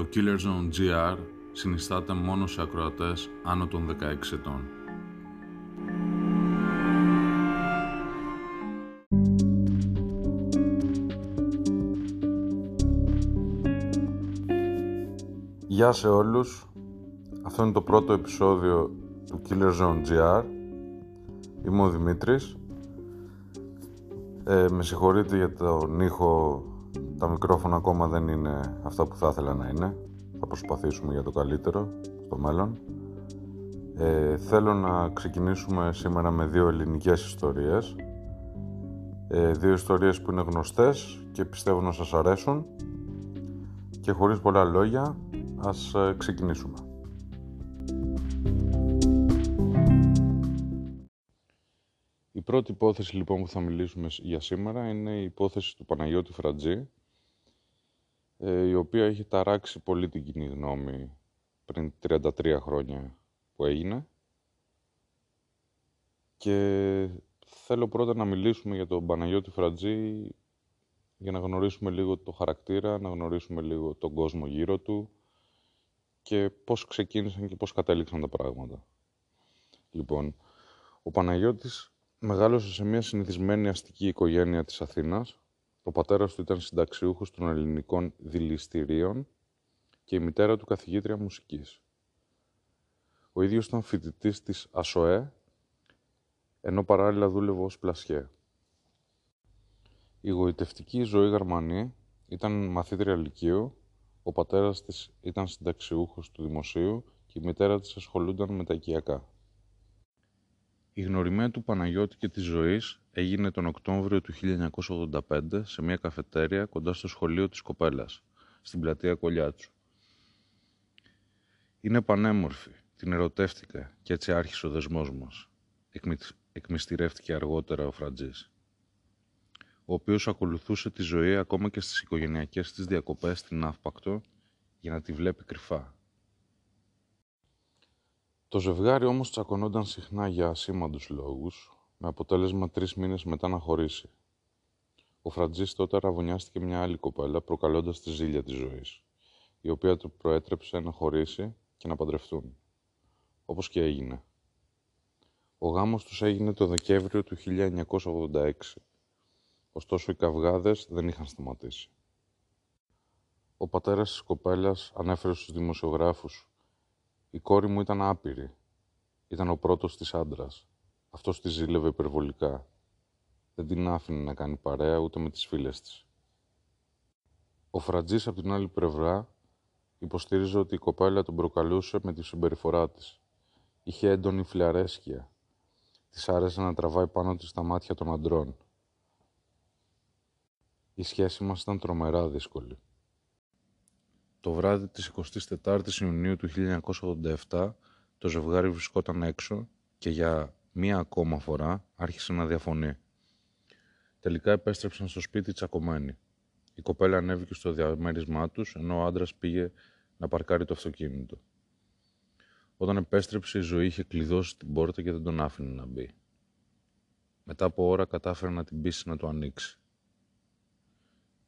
Το Killer Zone GR συνιστάται μόνο σε ακροατές άνω των 16 ετών. Γεια σε όλους. Αυτό είναι το πρώτο επεισόδιο του Killer Zone GR. Είμαι ο Δημήτρης. Με συγχωρείτε για τον ήχο. Τα μικρόφωνα ακόμα δεν είναι αυτά που θα ήθελα να είναι. Θα προσπαθήσουμε για το καλύτερο στο μέλλον. Θέλω να ξεκινήσουμε σήμερα με δύο ελληνικές ιστορίες. Δύο ιστορίες που είναι γνωστές και πιστεύω να σας αρέσουν. Και χωρίς πολλά λόγια, ας ξεκινήσουμε. Η πρώτη υπόθεση λοιπόν που θα μιλήσουμε για σήμερα είναι η υπόθεση του Παναγιώτη Φρατζή, η οποία έχει ταράξει πολύ την κοινή γνώμη πριν 33 χρόνια που έγινε. Και θέλω πρώτα να μιλήσουμε για τον Παναγιώτη Φρατζή για να γνωρίσουμε λίγο το χαρακτήρα, να γνωρίσουμε λίγο τον κόσμο γύρω του και πώς ξεκίνησαν και πώς κατέληξαν τα πράγματα. Λοιπόν, ο Παναγιώτης μεγάλωσε σε μια συνηθισμένη αστική οικογένεια της Αθήνας. Ο πατέρας του ήταν συνταξιούχος των ελληνικών δηληστηρίων και η μητέρα του καθηγήτρια μουσικής. Ο ίδιος ήταν φοιτητής της ΑΣΟΕ, ενώ παράλληλα δούλευε ως πλασιέ. Η γοητευτική Ζωή Γαρμανή ήταν μαθήτρια λυκείου, ο πατέρας της ήταν συνταξιούχος του δημοσίου και η μητέρα της ασχολούνταν με τα οικιακά. Η γνωριμία του Παναγιώτη και της Ζωής έγινε τον Οκτώβριο του 1985 σε μια καφετέρια κοντά στο σχολείο της κοπέλας, στην πλατεία Κολιάτσου. Είναι πανέμορφη, την ερωτεύτηκα και έτσι άρχισε ο δεσμός μας. Εκμυστηρεύτηκε αργότερα ο Φρατζής, ο οποίος ακολουθούσε τη Ζωή ακόμα και στις οικογενειακές της διακοπές στην Ναύπακτο για να τη βλέπει κρυφά. Το ζευγάρι όμως τσακωνόταν συχνά για ασήμαντους λόγους, με αποτέλεσμα 3 μήνες μετά να χωρίσει. Ο Φρατζής τότε αραβωνιάστηκε μια άλλη κοπέλα, προκαλώντας τη ζήλια της Ζωής, η οποία του προέτρεψε να χωρίσει και να παντρευτούν, όπως και έγινε. Ο γάμος τους έγινε το Δεκέμβριο του 1986, ωστόσο οι καυγάδες δεν είχαν σταματήσει. Ο πατέρας της κοπέλας ανέφερε στους δημοσιογράφους: «Η κόρη μου ήταν άπειρη. Ήταν ο πρώτος της άντρας. Αυτός τη ζήλευε υπερβολικά. Δεν την άφηνε να κάνει παρέα ούτε με τις φίλες της». Ο Φρατζής, από την άλλη πλευρά, υποστήριζε ότι η κοπέλα τον προκαλούσε με τη συμπεριφορά της. Είχε έντονη φλιαρέσκεια. Της άρεσε να τραβάει πάνω της τα μάτια των αντρών. Η σχέση μας ήταν τρομερά δύσκολη. Το βράδυ της 24ης Ιουνίου του 1987 το ζευγάρι βρισκόταν έξω και για μία ακόμα φορά άρχισε να διαφωνεί. Τελικά επέστρεψαν στο σπίτι τσακωμένοι. Η κοπέλα ανέβηκε στο διαμέρισμά τους, ενώ ο άντρας πήγε να παρκάρει το αυτοκίνητο. Όταν επέστρεψε, η Ζωή είχε κλειδώσει την πόρτα και δεν τον άφηνε να μπει. Μετά από ώρα κατάφερε να την πείσει να το ανοίξει.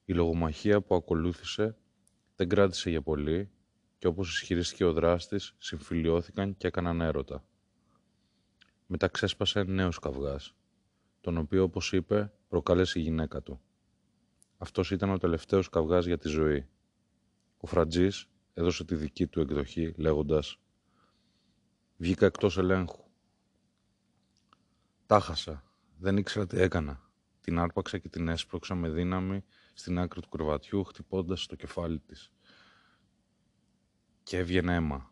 Η λογομαχία που ακολούθησε δεν κράτησε για πολύ και, όπως ισχυρίστηκε ο δράστης, συμφιλιώθηκαν και έκαναν έρωτα. Μετά ξέσπασε νέος καυγάς, τον οποίο, όπως είπε, προκάλεσε η γυναίκα του. Αυτός ήταν ο τελευταίος καυγάς για τη Ζωή. Ο Φρατζής έδωσε τη δική του εκδοχή λέγοντας: «Βγήκα εκτός ελέγχου. Τα χάσα. Δεν ήξερα τι έκανα. Την άρπαξα και την έσπρωξα με δύναμη στην άκρη του κρεβατιού, χτυπώντας το κεφάλι της. Και έβγαινε αίμα.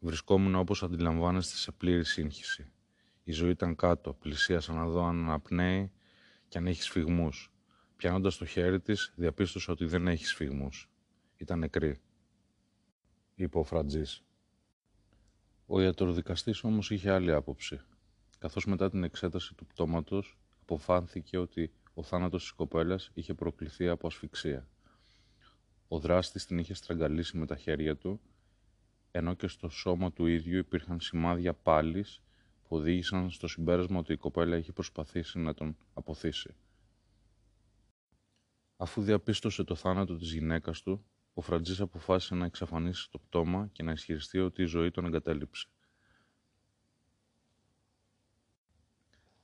Βρισκόμουν, όπως αντιλαμβάνεστε, σε πλήρη σύγχυση. Η Ζωή ήταν κάτω, πλησίασα να δω αν αναπνέει και αν έχει σφυγμούς. Πιάνοντας το χέρι της, διαπίστωσα ότι δεν έχει σφυγμούς. Ήταν νεκρή», είπε ο Φρατζής. Ο ιατροδικαστής όμως είχε άλλη άποψη, καθώς μετά την εξέταση του πτώματος αποφάνθηκε ότι ο θάνατος της κοπέλας είχε προκληθεί από ασφυξία. Ο δράστης την είχε στραγγαλίσει με τα χέρια του, ενώ και στο σώμα του ίδιου υπήρχαν σημάδια πάλης που οδήγησαν στο συμπέρασμα ότι η κοπέλα είχε προσπαθήσει να τον αποθήσει. Αφού διαπίστωσε το θάνατο της γυναίκας του, ο Φρατζής αποφάσισε να εξαφανίσει το πτώμα και να ισχυριστεί ότι η ζωή τον εγκατέλειψε.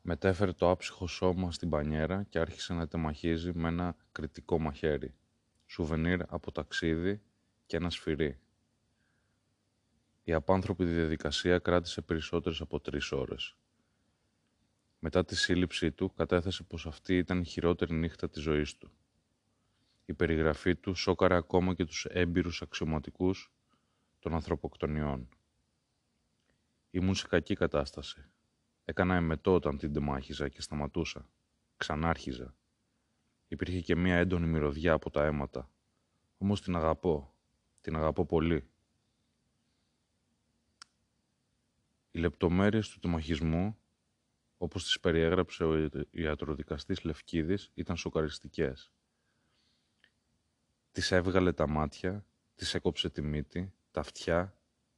Μετέφερε το άψυχο σώμα στην πανιέρα και άρχισε να τεμαχίζει με ένα κρητικό μαχαίρι, σουβενίρ από ταξίδι και ένα σφυρί. Η απάνθρωπη διαδικασία κράτησε περισσότερες από 3 ώρες. Μετά τη σύλληψή του, κατέθεσε πως αυτή ήταν η χειρότερη νύχτα της ζωής του. Η περιγραφή του σόκαρε ακόμα και τους έμπειρους αξιωματικούς των ανθρωποκτονιών. Ήμουν σε κακή κατάσταση. Έκανα εμετό όταν την τεμάχιζα και σταματούσα. Ξανάρχιζα. Υπήρχε και μία έντονη μυρωδιά από τα αίματα. Όμως την αγαπώ. Την αγαπώ πολύ. Οι λεπτομέρειες του τεμαχισμού, όπως τις περιέγραψε ο ιατροδικαστής Λευκίδης, ήταν σοκαριστικές. Της έβγαλε τα μάτια, της έκοψε τη μύτη, τα αυτιά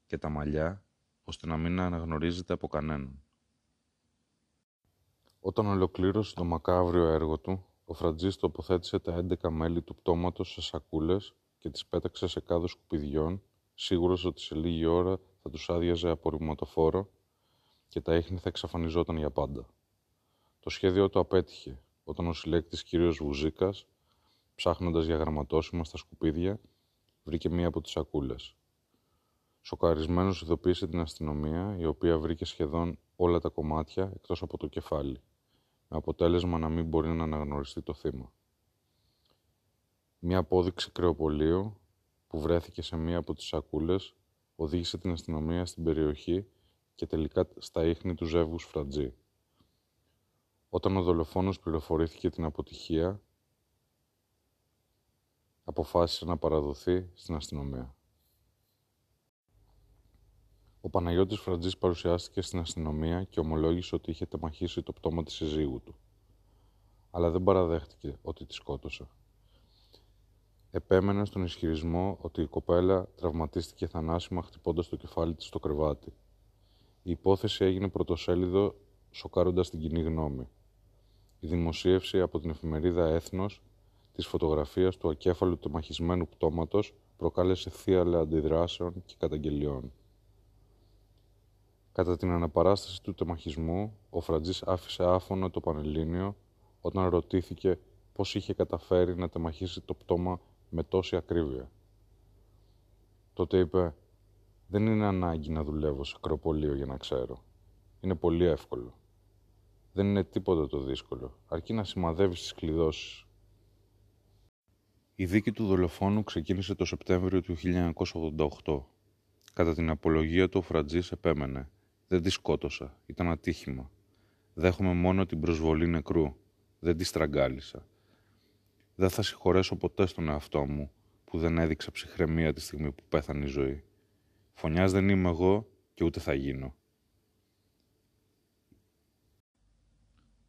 και τα μαλλιά, ώστε να μην αναγνωρίζεται από κανέναν. Όταν ολοκλήρωσε το μακάβριο έργο του, ο Φρατζής τοποθέτησε τα 11 μέλη του πτώματος σε σακούλες και τις πέταξε σε κάδο σκουπιδιών, σίγουρος ότι σε λίγη ώρα θα τους άδειαζε απορριμματοφόρο και τα ίχνη θα εξαφανιζόταν για πάντα. Το σχέδιο του απέτυχε, όταν ο συλλέκτης κ. Βουζίκας, ψάχνοντας για γραμματόσημα στα σκουπίδια, βρήκε μία από τις σακούλες. Σοκαρισμένος ειδοποίησε την αστυνομία, η οποία βρήκε σχεδόν όλα τα κομμάτια εκτός από το κεφάλι, με αποτέλεσμα να μην μπορεί να αναγνωριστεί το θύμα. Μία απόδειξη κρεοπολείου που βρέθηκε σε μία από τις σακούλες οδήγησε την αστυνομία στην περιοχή και τελικά στα ίχνη του ζεύγους Φρατζή. Όταν ο δολοφόνος πληροφορήθηκε την αποτυχία, αποφάσισε να παραδοθεί στην αστυνομία. Ο Παναγιώτης Φρατζής παρουσιάστηκε στην αστυνομία και ομολόγησε ότι είχε τεμαχίσει το πτώμα της συζύγου του, αλλά δεν παραδέχτηκε ότι τη σκότωσε. Επέμενε στον ισχυρισμό ότι η κοπέλα τραυματίστηκε θανάσιμα χτυπώντας το κεφάλι της στο κρεβάτι. Η υπόθεση έγινε πρωτοσέλιδο, σοκάροντας την κοινή γνώμη. Η δημοσίευση από την εφημερίδα «Έθνος» της φωτογραφίας του ακέφαλου τεμαχισμένου πτώματος προκάλεσε θύελλα αντιδράσεων και καταγγελιών. Κατά την αναπαράσταση του τεμαχισμού, ο Φρατζής άφησε άφωνο το Πανελλήνιο όταν ρωτήθηκε πώς είχε καταφέρει να τεμαχίσει το πτώμα με τόση ακρίβεια. Τότε είπε: «Δεν είναι ανάγκη να δουλεύω σε ακροπολείο για να ξέρω. Είναι πολύ εύκολο. Δεν είναι τίποτα το δύσκολο, αρκεί να σημαδεύεις τις κλειδώσεις». Η δίκη του δολοφόνου ξεκίνησε το Σεπτέμβριο του 1988. Κατά την απολογία του, ο Φρατζής επέμενε: «Δεν τη σκότωσα, ήταν ατύχημα. Δέχομαι μόνο την προσβολή νεκρού. Δεν τη στραγγάλισα. Δεν θα συγχωρέσω ποτέ στον εαυτό μου που δεν έδειξα ψυχραιμία τη στιγμή που πέθανε η ζωή. Φωνιάς δεν είμαι εγώ και ούτε θα γίνω».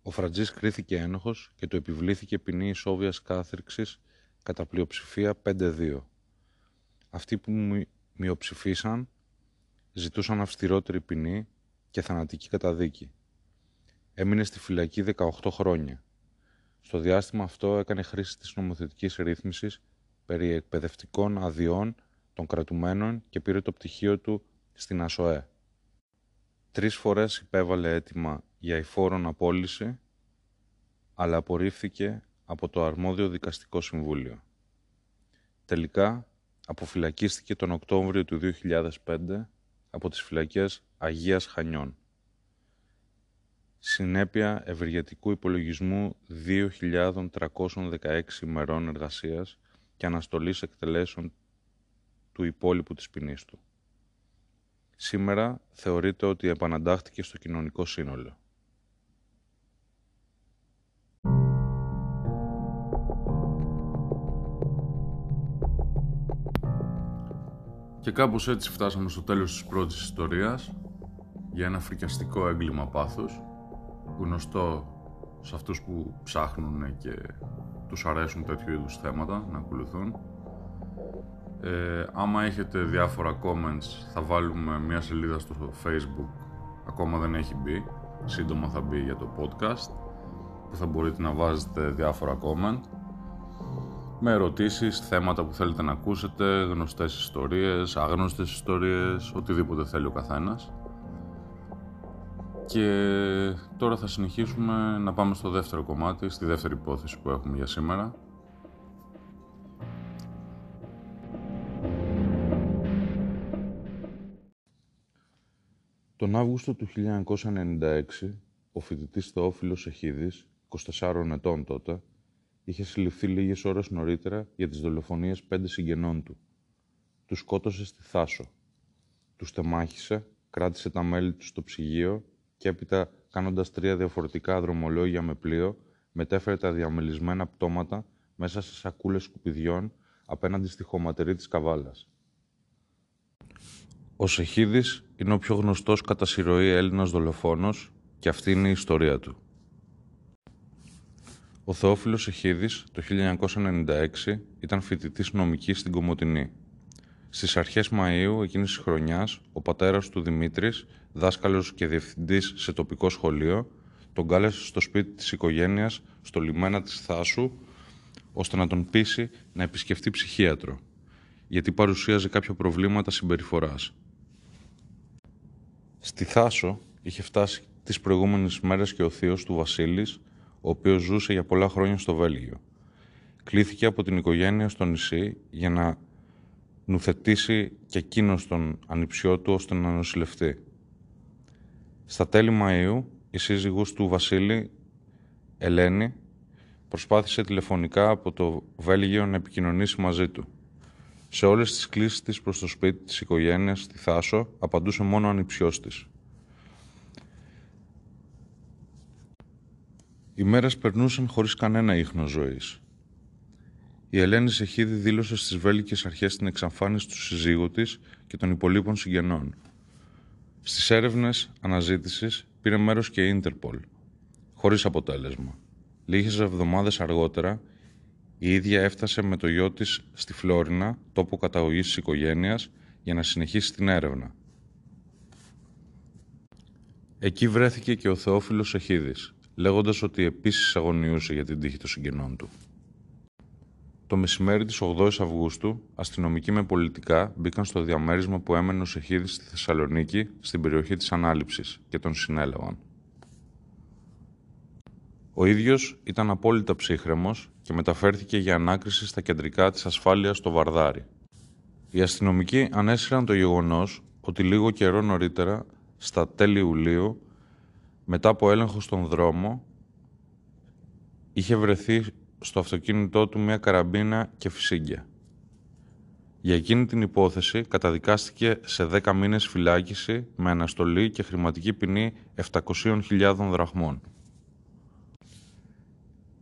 Ο Φρατζής κρίθηκε ένοχος και του επιβλήθηκε ποινή ισόβιας κάθυρξης κατά πλειοψηφία 5-2. Αυτοί που μειοψηφίσαν ζητούσαν αυστηρότερη ποινή και θανατική καταδίκη. Έμεινε στη φυλακή 18 χρόνια. Στο διάστημα αυτό έκανε χρήση της νομοθετικής ρύθμισης περί εκπαιδευτικών αδειών των κρατουμένων και πήρε το πτυχίο του στην ΑΣΟΕ. 3 φορές υπέβαλε αίτημα για υφόρον απόλυση, αλλά απορρίφθηκε από το αρμόδιο δικαστικό συμβούλιο. Τελικά, αποφυλακίστηκε τον Οκτώβριο του 2005 από τις φυλακές Αγίας Χανιών. Συνέπεια ευεργετικού υπολογισμού 2.316 ημερών εργασίας και αναστολής εκτελέσεων του υπόλοιπου της ποινής του. Σήμερα θεωρείται ότι επαναντάχθηκε στο κοινωνικό σύνολο. Και κάπως έτσι φτάσαμε στο τέλος της πρώτης ιστορίας για ένα φρικιαστικό έγκλημα πάθους, γνωστό σε αυτούς που ψάχνουν και τους αρέσουν τέτοιου είδους θέματα να ακολουθούν. Άμα έχετε διάφορα comments, θα βάλουμε μια σελίδα στο Facebook, ακόμα δεν έχει μπει, σύντομα θα μπει, για το podcast, που θα μπορείτε να βάζετε διάφορα comment. με ερωτήσεις, θέματα που θέλετε να ακούσετε, γνωστές ιστορίες, άγνωστες ιστορίες, οτιδήποτε θέλει ο καθένας. Και τώρα θα συνεχίσουμε να πάμε στο δεύτερο κομμάτι, στη δεύτερη υπόθεση που έχουμε για σήμερα. Τον Αύγουστο του 1996, ο φοιτητής Θεόφιλος Σεχίδης, 24 ετών τότε, είχε συλληφθεί λίγες ώρες νωρίτερα για τις δολοφονίες 5 συγγενών του. Τους σκότωσε στη Θάσο. Τους τεμάχισε, κράτησε τα μέλη του στο ψυγείο και έπειτα, κάνοντας 3 διαφορετικά δρομολόγια με πλοίο, μετέφερε τα διαμελισμένα πτώματα μέσα σε σακούλες σκουπιδιών απέναντι στη χωματερή της Καβάλας. Ο Σεχίδης είναι ο πιο γνωστός κατά συρροή Έλληνας δολοφόνος και αυτή είναι η ιστορία του. Ο Θεόφιλος Σεχίδης το 1996 ήταν φοιτητής νομικής στην Κομοτηνή. Στις αρχές Μαΐου εκείνης της χρονιάς, ο πατέρας του Δημήτρης, δάσκαλος και διευθυντής σε τοπικό σχολείο, τον κάλεσε στο σπίτι της οικογένειας στο λιμένα της Θάσου, ώστε να τον πείσει να επισκεφτεί ψυχίατρο, γιατί παρουσίαζε κάποια προβλήματα συμπεριφοράς. Στη Θάσο είχε φτάσει τις προηγούμενες μέρες και ο θείος του Βασίλης, ο οποίος ζούσε για πολλά χρόνια στο Βέλγιο. Κλήθηκε από την οικογένεια στο νησί για να νουθετήσει και εκείνος τον ανιψιό του ώστε να νοσηλευτεί. Στα τέλη Μαΐου, η σύζυγος του Βασίλη, Ελένη, προσπάθησε τηλεφωνικά από το Βέλγιο να επικοινωνήσει μαζί του. Σε όλες τις κλήσεις της προς το σπίτι της οικογένειας στη Θάσο απαντούσε μόνο ο ανιψιός της. Οι μέρες περνούσαν χωρίς κανένα ίχνο ζωής. Η Ελένη Σεχίδη δήλωσε στις βέλγικες αρχές την εξαφάνιση του συζύγου της και των υπολείπων συγγενών. Στις έρευνες αναζήτησης πήρε μέρος και η Ίντερπολ, χωρίς αποτέλεσμα. Λίγες εβδομάδες αργότερα, η ίδια έφτασε με το γιο της στη Φλόρινα, τόπο καταγωγής της οικογένειας, για να συνεχίσει την έρευνα. Εκεί βρέθηκε και ο Θεόφιλος Σεχίδης, λέγοντας ότι επίσης αγωνιούσε για την τύχη των συγγενών του. Το μεσημέρι της 8ης Αυγούστου, αστυνομικοί με πολιτικά μπήκαν στο διαμέρισμα που έμενε ο Σεχίδης στη Θεσσαλονίκη, στην περιοχή της Ανάληψης, και τον συνέλαβαν. Ο ίδιος ήταν απόλυτα ψύχρεμος και μεταφέρθηκε για ανάκριση στα κεντρικά της ασφάλειας στο Βαρδάρι. Οι αστυνομικοί ανέσυραν το γεγονός ότι λίγο καιρό νωρίτερα, στα τέλη Ιουλίου, μετά από έλεγχο στον δρόμο, είχε βρεθεί στο αυτοκίνητό του μια καραμπίνα και φυσίγγια. Για εκείνη την υπόθεση καταδικάστηκε σε 10 μήνες φυλάκιση με αναστολή και χρηματική ποινή 700.000 δραχμών.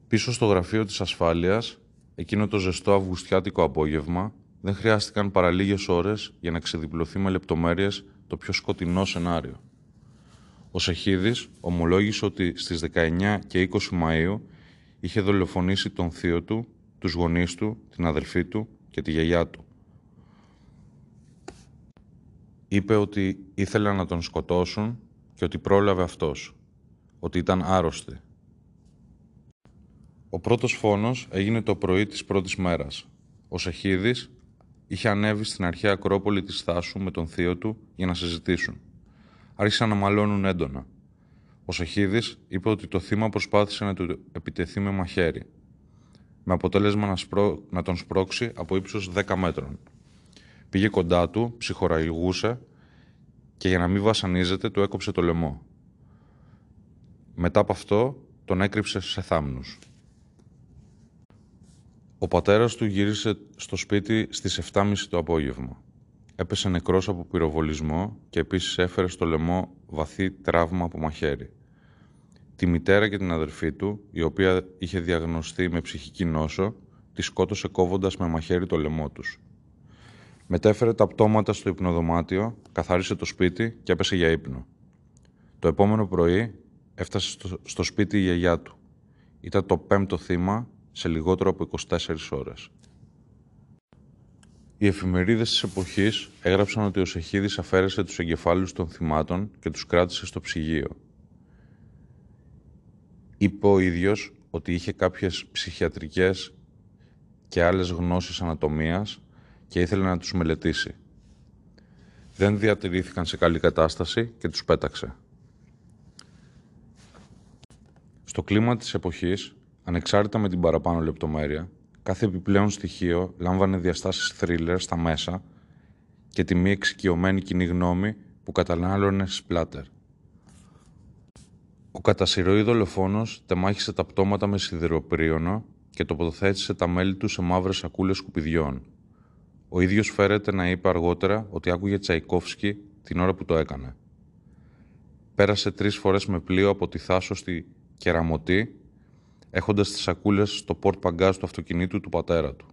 Πίσω στο γραφείο της ασφάλειας, εκείνο το ζεστό αυγουστιάτικο απόγευμα, δεν χρειάστηκαν παρά λίγες ώρες για να ξεδιπλωθεί με λεπτομέρειες το πιο σκοτεινό σενάριο. Ο Σεχίδης ομολόγησε ότι στις 19 και 20 Μαΐου είχε δολοφονήσει τον θείο του, τους γονείς του, την αδελφή του και τη γιαγιά του. Είπε ότι ήθελαν να τον σκοτώσουν και ότι πρόλαβε αυτός, ότι ήταν άρρωστη. Ο πρώτος φόνος έγινε το πρωί της πρώτης μέρας. Ο Σεχίδης είχε ανέβει στην αρχαία ακρόπολη της Θάσου με τον θείο του για να συζητήσουν. Άρχισαν να μαλώνουν έντονα. Ο Σεχίδης είπε ότι το θύμα προσπάθησε να του επιτεθεί με μαχαίρι, με αποτέλεσμα να τον σπρώξει από ύψος 10 μέτρων. Πήγε κοντά του, ψυχοραγηγούσε και για να μην βασανίζεται του έκοψε το λαιμό. Μετά από αυτό τον έκρυψε σε θάμνους. Ο πατέρας του γύρισε στο σπίτι στις 7.30 το απόγευμα. Έπεσε νεκρός από πυροβολισμό και επίσης έφερε στο λαιμό βαθύ τραύμα από μαχαίρι. Τη μητέρα και την αδερφή του, η οποία είχε διαγνωστεί με ψυχική νόσο, τη σκότωσε κόβοντας με μαχαίρι το λαιμό τους. Μετέφερε τα πτώματα στο υπνοδωμάτιο, καθάρισε το σπίτι και έπεσε για ύπνο. Το επόμενο πρωί έφτασε στο σπίτι η γιαγιά του. Ήταν το 5ο θύμα σε λιγότερο από 24 ώρες. Οι εφημερίδες της εποχής έγραψαν ότι ο Σεχίδης αφαίρεσε τους εγκεφάλους των θυμάτων και τους κράτησε στο ψυγείο. Είπε ο ίδιος ότι είχε κάποιες ψυχιατρικές και άλλες γνώσεις ανατομίας και ήθελε να τους μελετήσει. Δεν διατηρήθηκαν σε καλή κατάσταση και τους πέταξε. Στο κλίμα της εποχής, ανεξάρτητα με την παραπάνω λεπτομέρεια, κάθε επιπλέον στοιχείο λάμβανε διαστάσεις thriller στα μέσα και τη μη εξοικειωμένη κοινή γνώμη που κατανάλωνε σπλάτερ. Ο κατασυρωή δολοφόνος τεμάχισε τα πτώματα με σιδηροπρίωνο και τοποθέτησε τα μέλη του σε μαύρες σακούλες σκουπιδιών. Ο ίδιος φέρεται να είπε αργότερα ότι άκουγε Τσαϊκόφσκι την ώρα που το έκανε. Πέρασε 3 φορές με πλοίο από τη Θάσο στη Κεραμωτή, έχοντας τις σακούλες στο πορτ-παγκάζ του αυτοκινήτου του πατέρα του.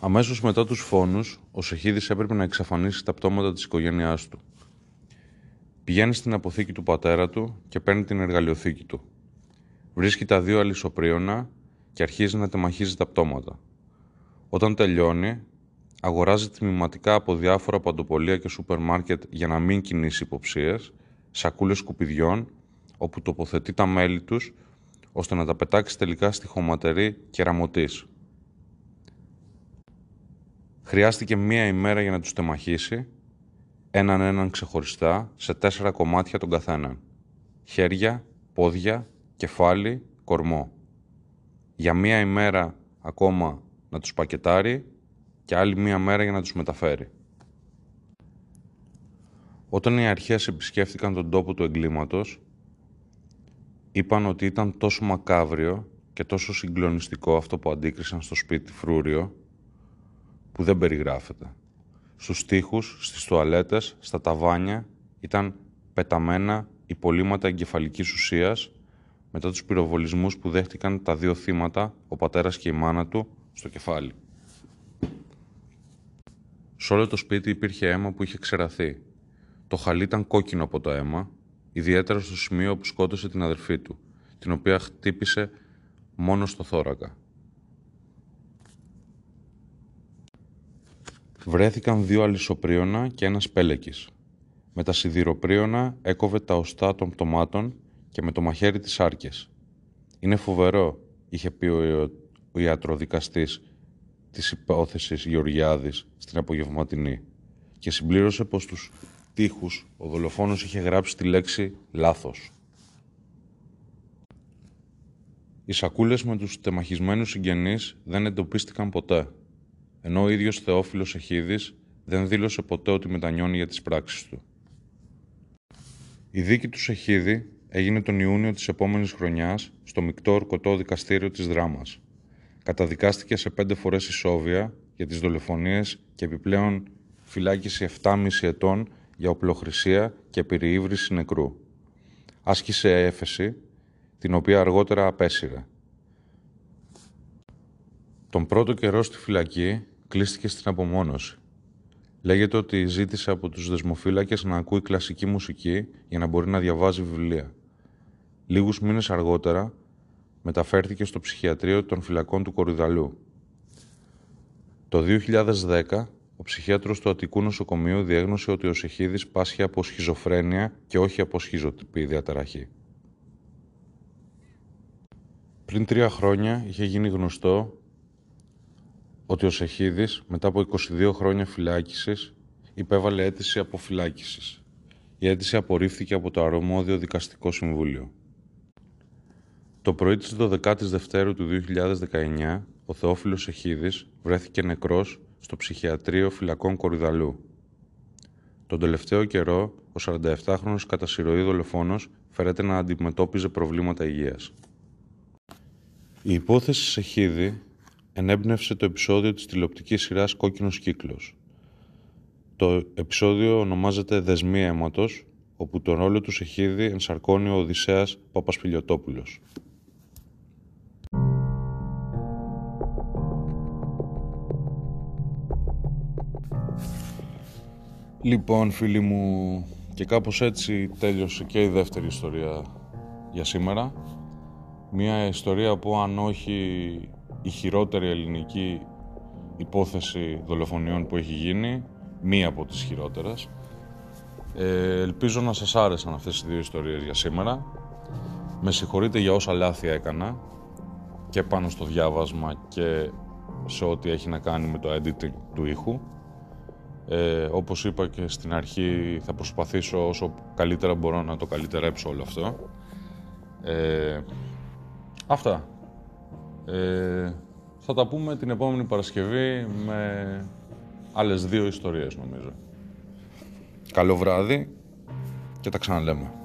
Αμέσως μετά τους φόνους, ο Σεχίδης έπρεπε να εξαφανίσει τα πτώματα της οικογένειάς του. Πηγαίνει στην αποθήκη του πατέρα του και παίρνει την εργαλειοθήκη του. Βρίσκει τα 2 αλυσοπρίωνα και αρχίζει να τεμαχίζει τα πτώματα. Όταν τελειώνει, αγοράζει τμηματικά από διάφορα παντοπολία και σούπερ μάρκετ για να μην κινήσει υποψίες, σακούλες σκουπιδιών, όπου τοποθετεί τα μέλη τους, ώστε να τα πετάξει τελικά στη χωματερή Κεραμωτής. Χρειάστηκε 1 ημέρα για να τους τεμαχίσει, έναν ξεχωριστά, σε 4 κομμάτια τον καθέναν. Χέρια, πόδια, κεφάλι, κορμό. Για 1 ημέρα ακόμα να τους πακετάρει και άλλη 1 μέρα για να τους μεταφέρει. Όταν οι αρχές επισκέφτηκαν τον τόπο του εγκλήματος, είπαν ότι ήταν τόσο μακάβριο και τόσο συγκλονιστικό αυτό που αντίκρισαν στο σπίτι Φρούριο, που δεν περιγράφεται. Στους τοίχους, στις τουαλέτες, στα ταβάνια ήταν πεταμένα υπολείμματα εγκεφαλικής ουσίας μετά τους πυροβολισμούς που δέχτηκαν τα 2 θύματα, ο πατέρας και η μάνα του, στο κεφάλι. Σε όλο το σπίτι υπήρχε αίμα που είχε ξεραθεί. Το χαλί ήταν κόκκινο από το αίμα, ιδιαίτερα στο σημείο που σκότωσε την αδερφή του, την οποία χτύπησε μόνο στο θώρακα. Βρέθηκαν 2 αλυσοπρίωνα και ένας πέλεκης. Με τα σιδηροπρίωνα έκοβε τα οστά των πτωμάτων και με το μαχαίρι τις άρκες. «Είναι φοβερό», είχε πει ο ιατροδικαστής της υπόθεσης Γεωργιάδης στην απογευματινή και συμπλήρωσε πως στους τοίχους ο δολοφόνος είχε γράψει τη λέξη «λάθος». Οι σακούλες με τους τεμαχισμένους συγγενείς δεν εντοπίστηκαν ποτέ, ενώ ο ίδιος Θεόφιλος Σεχίδης δεν δήλωσε ποτέ ότι μετανιώνει για τις πράξεις του. Η δίκη του Σεχίδη έγινε τον Ιούνιο της επόμενης χρονιάς στο μεικτό ορκωτό δικαστήριο της Δράμας. Καταδικάστηκε σε 5 φορές ισόβια για τις δολοφονίες και επιπλέον φυλάκιση 7,5 ετών για οπλοχρησία και περιίβριση νεκρού. Άσκησε έφεση, την οποία αργότερα απέσυρε. Τον πρώτο καιρό στη φυλακή κλείστηκε στην απομόνωση. Λέγεται ότι ζήτησε από τους δεσμοφύλακες να ακούει κλασική μουσική για να μπορεί να διαβάζει βιβλία. Λίγους μήνες αργότερα μεταφέρθηκε στο ψυχιατρίο των φυλακών του Κορυδαλού. Το 2010, ο ψυχίατρος του Αττικού Νοσοκομείου διέγνωσε ότι ο Σεχίδης πάσχει από σχιζοφρένεια και όχι από σχιζοτυπή διαταραχή. Πριν 3 χρόνια είχε γίνει γνωστό ότι ο Σεχίδης, μετά από 22 χρόνια φυλάκισης, υπέβαλε αίτηση αποφυλάκισης. Η αίτηση απορρίφθηκε από το αρμόδιο δικαστικό συμβούλιο. Το πρωί της 12ης Δευτέρου του 2019, ο Θεόφιλος Σεχίδης βρέθηκε νεκρός στο ψυχιατρίο φυλακών Κορυδαλού. Τον τελευταίο καιρό, ο 47χρονος κατασυρωή δολοφόνος φέρεται να αντιμετώπιζε προβλήματα υγείας. Η υπόθεση Σεχίδη ενέμπνευσε το επεισόδιο της τηλεοπτικής σειράς «Κόκκινος κύκλος». Το επεισόδιο ονομάζεται «Δεσμοί αίματος», όπου τον ρόλο του Σεχίδη ενσαρκώνει ο Οδυσσέας Παπασπηλιωτόπουλος. Λοιπόν, φίλοι μου, και κάπως έτσι τέλειωσε και η δεύτερη ιστορία για σήμερα. Μια ιστορία που, αν όχι η χειρότερη ελληνική υπόθεση δολοφονιών που έχει γίνει, μία από τις χειρότερες. Ελπίζω να σας άρεσαν αυτές οι 2 ιστορίες για σήμερα. Με συγχωρείτε για όσα λάθη έκανα. και πάνω στο διάβασμα και σε ό,τι έχει να κάνει με το editing του ήχου. Όπως είπα και στην αρχή, θα προσπαθήσω όσο καλύτερα μπορώ να το καλυτερέψω όλο αυτό. Αυτά. Θα τα πούμε την επόμενη Παρασκευή με άλλες δύο ιστορίες, νομίζω. Καλό βράδυ και τα ξαναλέμε.